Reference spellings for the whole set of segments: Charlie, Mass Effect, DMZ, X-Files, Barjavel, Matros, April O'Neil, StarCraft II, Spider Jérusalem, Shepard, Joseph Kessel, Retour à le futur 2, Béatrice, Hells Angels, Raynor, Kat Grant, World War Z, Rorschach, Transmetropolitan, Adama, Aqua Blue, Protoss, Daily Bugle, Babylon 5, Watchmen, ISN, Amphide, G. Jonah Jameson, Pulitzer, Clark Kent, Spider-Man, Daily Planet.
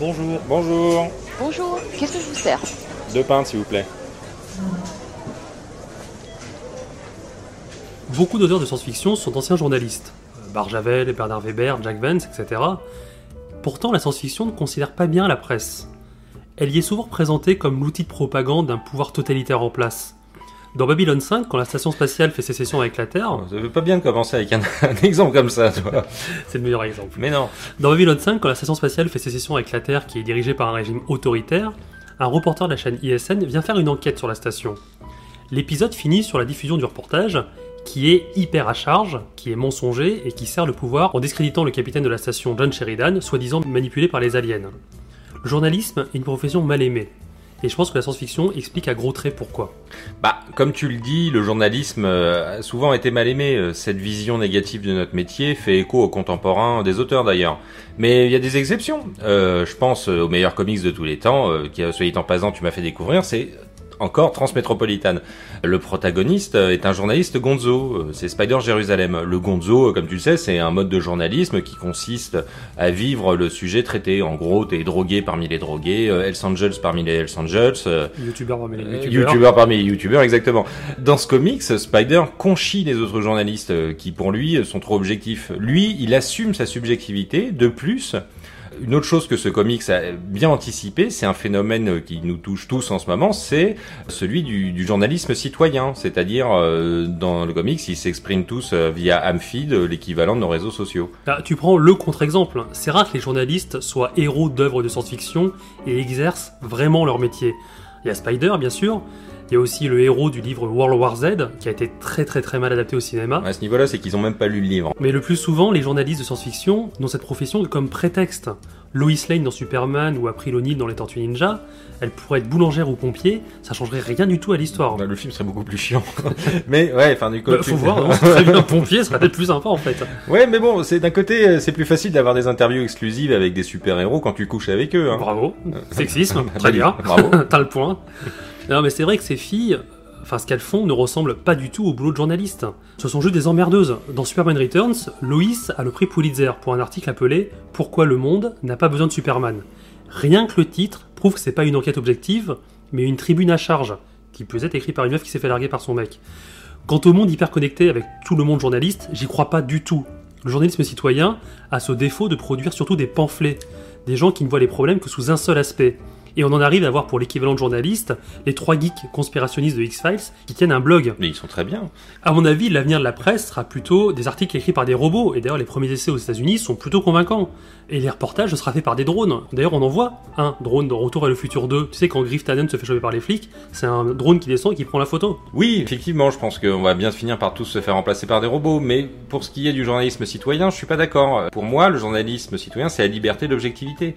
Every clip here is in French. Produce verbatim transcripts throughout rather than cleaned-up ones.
Bonjour. Bonjour. Bonjour. Qu'est-ce que je vous sers? Deux pintes, s'il vous plaît. Beaucoup d'auteurs de science-fiction sont anciens journalistes. Barjavel, Bernard Werber, Jack Vance, et cetera. Pourtant, la science-fiction ne considère pas bien la presse. Elle y est souvent présentée comme l'outil de propagande d'un pouvoir totalitaire en place. Dans Babylon cinq, quand la station spatiale fait sécession avec la Terre... Ça veut pas bien commencer avec un, un exemple comme ça, toi. C'est le meilleur exemple. Mais non. Dans Babylon cinq, quand la station spatiale fait sécession avec la Terre, qui est dirigée par un régime autoritaire, un reporter de la chaîne I S N vient faire une enquête sur la station. L'épisode finit sur la diffusion du reportage, qui est hyper à charge, qui est mensonger, et qui sert le pouvoir en discréditant le capitaine de la station John Sheridan, soi-disant manipulé par les aliens. Le journalisme est une profession mal aimée. Et je pense que la science-fiction explique à gros traits pourquoi. Bah, comme tu le dis, le journalisme a souvent été mal aimé. Cette vision négative de notre métier fait écho aux contemporains des auteurs d'ailleurs. Mais il y a des exceptions. Euh, je pense aux meilleurs comics de tous les temps, euh, qui, soit dit en passant, tu m'as fait découvrir, c'est encore Transmetropolitan. Le protagoniste est un journaliste gonzo, c'est Spider Jérusalem. Le gonzo, comme tu le sais, c'est un mode de journalisme qui consiste à vivre le sujet traité. En gros, t'es drogué parmi les drogués, Hells Angels parmi les Hells Angels, youtubeur parmi les youtubeurs, youtubeur parmi les youtubeurs, exactement. Dans ce comics, Spider conchit les autres journalistes qui, pour lui, sont trop objectifs. Lui, il assume sa subjectivité. De plus, une autre chose que ce comics a bien anticipé, c'est un phénomène qui nous touche tous en ce moment, c'est celui du, du journalisme citoyen. C'est-à-dire, euh, dans le comics, ils s'expriment tous euh, via Amphide, l'équivalent de nos réseaux sociaux. Ah, tu prends le contre-exemple. C'est rare que les journalistes soient héros d'œuvres de science-fiction et exercent vraiment leur métier. Il y a Spider, bien sûr. Il y a aussi le héros du livre World War Z, qui a été très très très mal adapté au cinéma. À ce niveau-là, c'est qu'ils ont même pas lu le livre. Mais le plus souvent, les journalistes de science-fiction n'ont cette profession comme prétexte. Lois Lane dans Superman ou April O'Neil dans Les Tortues Ninja, elle pourrait être boulangère ou pompier, ça changerait rien du tout à l'histoire. Bah, le film serait beaucoup plus chiant. Mais ouais, enfin du coup... Bah, faut voir, non, c'est très bien, pompier serait peut-être plus sympa en fait. Ouais, mais bon, c'est d'un côté, c'est plus facile d'avoir des interviews exclusives avec des super-héros quand tu couches avec eux. Hein. Bravo, sexisme, très bien, bravo. T'as le point. Non mais c'est vrai que ces filles, enfin ce qu'elles font ne ressemble pas du tout au boulot de journaliste. Ce sont juste des emmerdeuses. Dans Superman Returns, Lois a le prix Pulitzer pour un article appelé « Pourquoi le monde n'a pas besoin de Superman ». Rien que le titre prouve que c'est pas une enquête objective, mais une tribune à charge, qui peut être écrite par une meuf qui s'est fait larguer par son mec. Quant au monde hyper connecté avec tout le monde journaliste, j'y crois pas du tout. Le journalisme citoyen a ce défaut de produire surtout des pamphlets, des gens qui ne voient les problèmes que sous un seul aspect. Et on en arrive à voir pour l'équivalent de journaliste les trois geeks conspirationnistes de X-Files qui tiennent un blog. Mais ils sont très bien. À mon avis, l'avenir de la presse sera plutôt des articles écrits par des robots. Et d'ailleurs, les premiers essais aux États-Unis sont plutôt convaincants. Et les reportages sera fait par des drones. D'ailleurs, on en voit un drone dans Retour à le futur deux. Tu sais, quand Griff Tannen se fait choper par les flics, c'est un drone qui descend et qui prend la photo. Oui, effectivement, je pense qu'on va bien finir par tous se faire remplacer par des robots. Mais pour ce qui est du journalisme citoyen, je suis pas d'accord. Pour moi, le journalisme citoyen, c'est la liberté d'objectivité.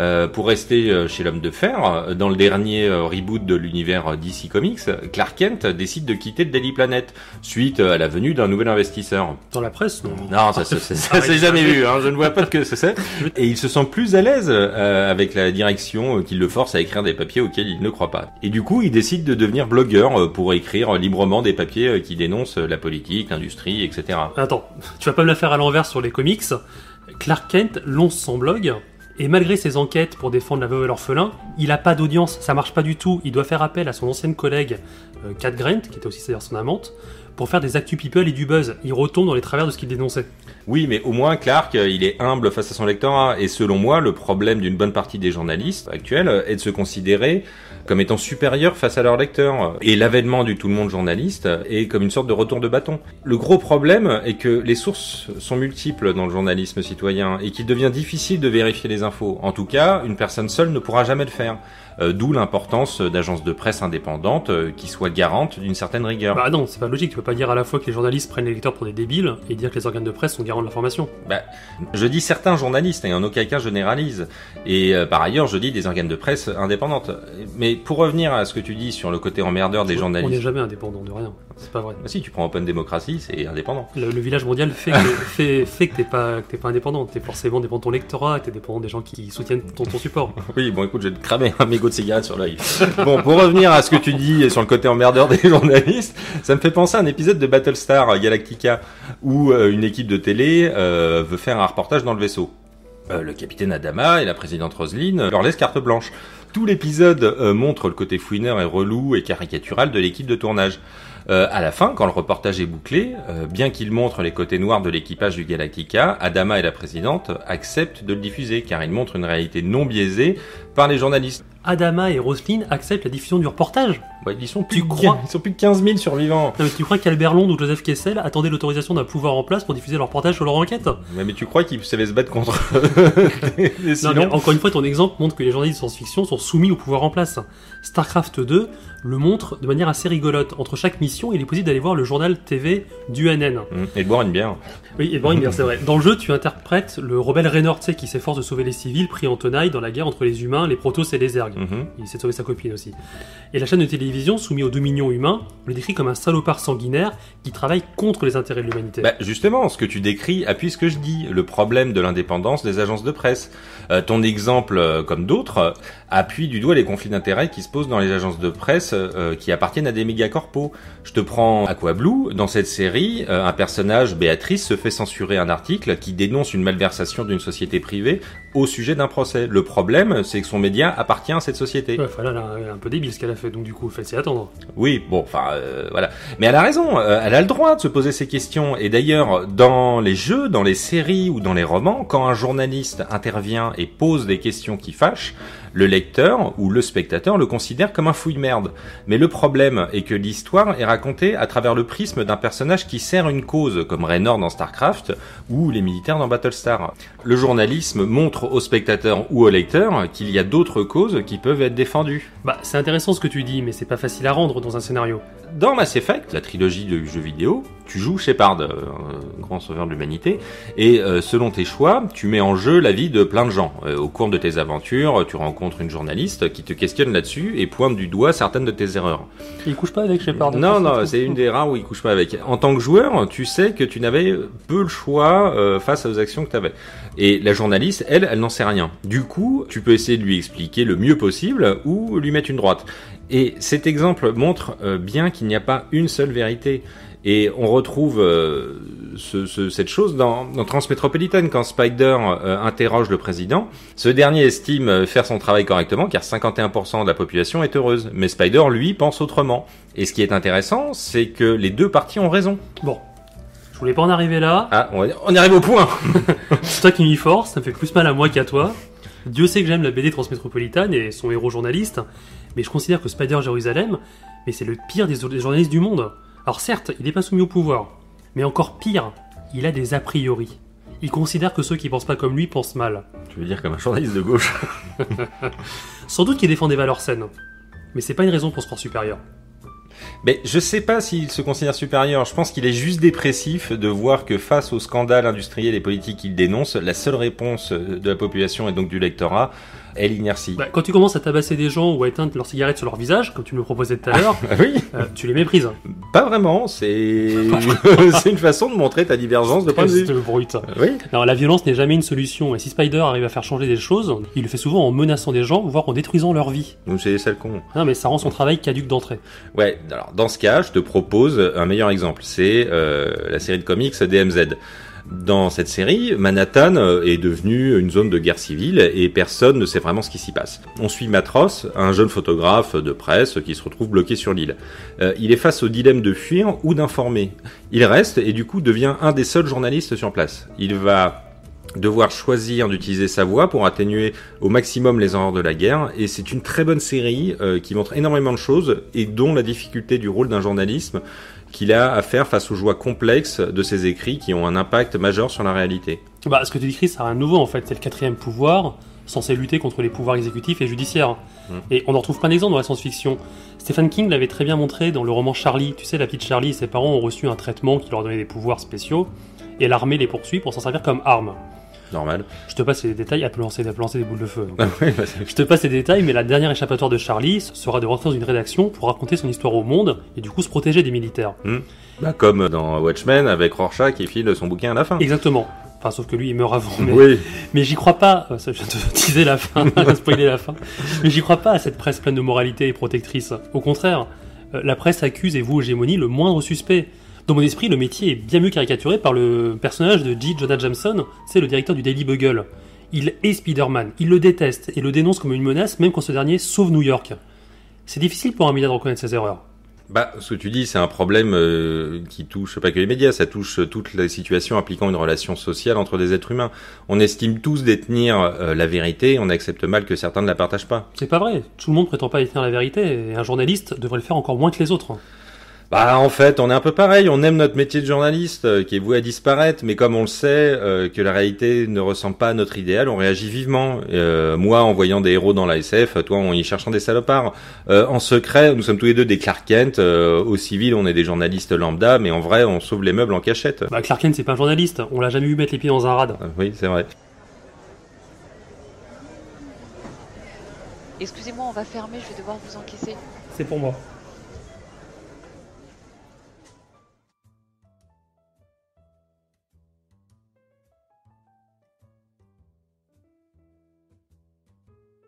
Euh, pour rester chez l'homme de fer, dans le dernier reboot de l'univers D C Comics, Clark Kent décide de quitter le Daily Planet suite à la venue d'un nouvel investisseur. Dans la presse, non Non, ça, ça, ça, ça c'est jamais vu, hein, je ne vois pas de que c'est. Et il se sent plus à l'aise euh, avec la direction euh, qui le force à écrire des papiers auxquels il ne croit pas. Et du coup, il décide de devenir blogueur euh, pour écrire euh, librement des papiers euh, qui dénoncent euh, la politique, l'industrie, et cetera. Attends, tu vas pas me la faire à l'envers sur les comics. Clark Kent lance son blog... Et malgré ses enquêtes pour défendre la veuve et l'orphelin, il a pas d'audience, ça marche pas du tout. Il doit faire appel à son ancienne collègue, euh, Kat Grant, qui était aussi d'ailleurs son amante, pour faire des actus people et du buzz. Il retombe dans les travers de ce qu'il dénonçait. Oui, mais au moins Clark, il est humble face à son lectorat. Et selon moi, le problème d'une bonne partie des journalistes actuels est de se considérer comme étant supérieur face à leurs lecteurs. Et l'avènement du tout le monde journaliste est comme une sorte de retour de bâton. Le gros problème est que les sources sont multiples dans le journalisme citoyen et qu'il devient difficile de vérifier les infos. En tout cas, une personne seule ne pourra jamais le faire. Euh, d'où l'importance d'agences de presse indépendantes euh, qui soient garantes d'une certaine rigueur. Bah non, c'est pas logique. Tu peux pas dire à la fois que les journalistes prennent les lecteurs pour des débiles et dire que les organes de presse sont garants de l'information. Bah, je dis certains journalistes et en aucun cas généralise. Et euh, par ailleurs, je dis des organes de presse indépendantes. Mais pour revenir à ce que tu dis sur le côté emmerdeur des journalistes... On n'est jamais indépendant de rien, c'est pas vrai. Bah si, tu prends Open Democracy, c'est indépendant. Le, le village mondial fait que, fait, fait que t'es pas, que t'es pas indépendant, t'es forcément dépendant de ton lectorat, t'es dépendant des gens qui soutiennent ton, ton support. Oui, bon écoute, je vais te cramer un mégot de cigarette sur l'œil. Bon, pour revenir à ce que tu dis sur le côté emmerdeur des journalistes, ça me fait penser à un épisode de Battlestar Galactica où une équipe de télé euh, veut faire un reportage dans le vaisseau. Euh, le capitaine Adama et la présidente Roslin leur laissent carte blanche. Tout l'épisode euh, montre le côté fouineur et relou et caricatural de l'équipe de tournage. Euh, à la fin, quand le reportage est bouclé, euh, bien qu'il montre les côtés noirs de l'équipage du Galactica, Adama et la présidente acceptent de le diffuser, car il montre une réalité non biaisée par les journalistes. Adama et Roslin acceptent la diffusion du reportage. Bah, ils, sont plus tu crois... ils sont plus de quinze mille survivants. Non, mais tu crois qu'Albert Londres ou Joseph Kessel attendaient l'autorisation d'un pouvoir en place pour diffuser leur reportage sur leur enquête? Mais, mais tu crois qu'ils savaient se battre contre des, des non, mais encore une fois, ton exemple montre que les journalistes de science-fiction sont soumis au pouvoir en place. StarCraft deux le montre de manière assez rigolote. Entre chaque mission, il est possible d'aller voir le journal T V du N N. Et de boire une bière. Oui, et de boire une bière, c'est vrai. Dans le jeu, tu interprètes le rebelle Raynor, tu sais, qui s'efforce de sauver les civils pris en tenaille dans la guerre entre les humains, les Protoss et les Ergs. Mmh. Il essaie de sauver sa copine aussi. Et la chaîne de télévision, soumise au dominion humain, le décrit comme un salopard sanguinaire qui travaille contre les intérêts de l'humanité. Bah, justement, ce que tu décris appuie ce que je dis, le problème de l'indépendance des agences de presse. Euh, ton exemple, euh, comme d'autres, appuie du doigt les conflits d'intérêts qui se posent dans les agences de presse euh, qui appartiennent à des mégacorpos. Je te prends Aqua Blue. Dans cette série, euh, un personnage, Béatrice, se fait censurer un article qui dénonce une malversation d'une société privée au sujet d'un procès. Le problème, c'est que son média appartient à cette société. Ouais, voilà, elle est un peu débile ce qu'elle a fait, donc du coup, faites-y attendre. Oui, bon, enfin, euh, voilà. Mais elle a raison, euh, elle a le droit de se poser ces questions. Et d'ailleurs, dans les jeux, dans les séries ou dans les romans, quand un journaliste intervient et pose des questions qui fâchent, le lecteur ou le spectateur le considère comme un fouille-merde. Mais le problème est que l'histoire est racontée à travers le prisme d'un personnage qui sert une cause, comme Raynor dans StarCraft ou les militaires dans Battlestar. Le journalisme montre au spectateur ou au lecteur qu'il y a d'autres causes qui peuvent être défendues. Bah, c'est intéressant ce que tu dis, mais c'est pas facile à rendre dans un scénario. Dans Mass Effect, la trilogie de jeux vidéo, tu joues Shepard, euh, grand sauveur de l'humanité, et euh, selon tes choix, tu mets en jeu la vie de plein de gens. Euh, au cours de tes aventures, tu rencontres une journaliste qui te questionne là-dessus et pointe du doigt certaines de tes erreurs. Il couche pas avec Shepard. Non, non, c'est une des rares où il couche pas avec. En tant que joueur, tu sais que tu n'avais peu le choix euh, face aux actions que tu avais. Et la journaliste, elle, elle n'en sait rien. Du coup, tu peux essayer de lui expliquer le mieux possible ou lui mettre une droite. Et cet exemple montre euh, bien qu'il n'y a pas une seule vérité. Et on retrouve euh, ce, ce, cette chose dans, dans Transmetropolitan, quand Spider euh, interroge le président. Ce dernier estime faire son travail correctement car cinquante et un pour cent de la population est heureuse. Mais Spider, lui, pense autrement. Et ce qui est intéressant, c'est que les deux parties ont raison. Bon, je voulais pas en arriver là. Ah, on, on arrive au point. C'est toi qui m'y force, ça me fait plus mal à moi qu'à toi. Dieu sait que j'aime la B D Transmetropolitan et son héros journaliste, mais je considère que Spider Jérusalem, mais c'est le pire des journalistes du monde. Alors certes, il n'est pas soumis au pouvoir, mais encore pire, il a des a priori. Il considère que ceux qui pensent pas comme lui pensent mal. Tu veux dire comme un journaliste de gauche. Sans doute qu'il défend des valeurs saines, mais c'est pas une raison pour se croire supérieur. Mais je sais pas s'il se considère supérieur, je pense qu'il est juste dépressif de voir que face au scandale industriel et politique qu'il dénonce, la seule réponse de la population et donc du lectorat est l'inertie. Bah, quand tu commences à tabasser des gens ou à éteindre leurs cigarettes sur leur visage, comme tu me le proposais tout à l'heure, oui. euh, tu les méprises. Pas vraiment, c'est... c'est une façon de montrer ta divergence de point de vue. C'est brut. Oui. Alors, la violence n'est jamais une solution, et si Spider arrive à faire changer des choses, il le fait souvent en menaçant des gens, voire en détruisant leur vie. Donc c'est des sales cons. Non mais ça rend son travail caduc d'entrée. Ouais, alors dans ce cas, je te propose un meilleur exemple, c'est euh, la série de comics D M Z. Dans cette série, Manhattan est devenue une zone de guerre civile et personne ne sait vraiment ce qui s'y passe. On suit Matros, un jeune photographe de presse qui se retrouve bloqué sur l'île. Euh, il est face au dilemme de fuir ou d'informer. Il reste et du coup devient un des seuls journalistes sur place. Il va devoir choisir d'utiliser sa voix pour atténuer au maximum les horreurs de la guerre, et c'est une très bonne série euh, qui montre énormément de choses et dont la difficulté du rôle d'un journalisme qu'il a à faire face aux joies complexes de ses écrits qui ont un impact majeur sur la réalité. Bah, ce que tu décris, ça a rien de nouveau en fait, c'est le quatrième pouvoir, censé lutter contre les pouvoirs exécutifs et judiciaires. Mmh. Et on en retrouve plein d'exemples dans la science-fiction. Stephen King l'avait très bien montré dans le roman Charlie, tu sais, la petite Charlie et ses parents ont reçu un traitement qui leur donnait des pouvoirs spéciaux, et l'armée les poursuit pour s'en servir comme arme. Normal. Je te passe les détails, à te lancer, à te lancer des boules de feu. Ah oui, bah je te passe les détails, mais la dernière échappatoire de Charlie sera de rentrer dans une rédaction pour raconter son histoire au monde et du coup se protéger des militaires. Mmh. Bah, comme dans Watchmen avec Rorschach qui file son bouquin à la fin. Exactement. Enfin, sauf que lui, il meurt avant. Mais, oui. Mais j'y crois pas. Ça vient de teaser la fin, de spoiler la fin. Mais j'y crois pas à cette presse pleine de moralité et protectrice. Au contraire, la presse accuse et voue aux gémonies le moindre suspect. Dans mon esprit, le métier est bien mieux caricaturé par le personnage de G. Jonah Jameson, c'est le directeur du Daily Bugle. Il hait Spider-Man, il le déteste et le dénonce comme une menace même quand ce dernier sauve New York. C'est difficile pour un média de reconnaître ses erreurs. Bah, ce que tu dis, c'est un problème euh, qui touche pas que les médias, ça touche toute la situation impliquant une relation sociale entre des êtres humains. On estime tous détenir euh, la vérité, on accepte mal que certains ne la partagent pas. C'est pas vrai, tout le monde prétend pas détenir la vérité, et un journaliste devrait le faire encore moins que les autres. Bah, en fait, on est un peu pareil, on aime notre métier de journaliste, euh, qui est voué à disparaître, mais comme on le sait, euh, que la réalité ne ressemble pas à notre idéal, on réagit vivement. Euh, moi, en voyant des héros dans la S F, toi, en y cherchant des salopards. Euh, en secret, nous sommes tous les deux des Clark Kent, euh, au civil, on est des journalistes lambda, mais en vrai, on sauve les meubles en cachette. Bah, Clark Kent, c'est pas un journaliste, on l'a jamais vu mettre les pieds dans un rad. Euh, oui, c'est vrai. Excusez-moi, on va fermer, je vais devoir vous encaisser. C'est pour moi.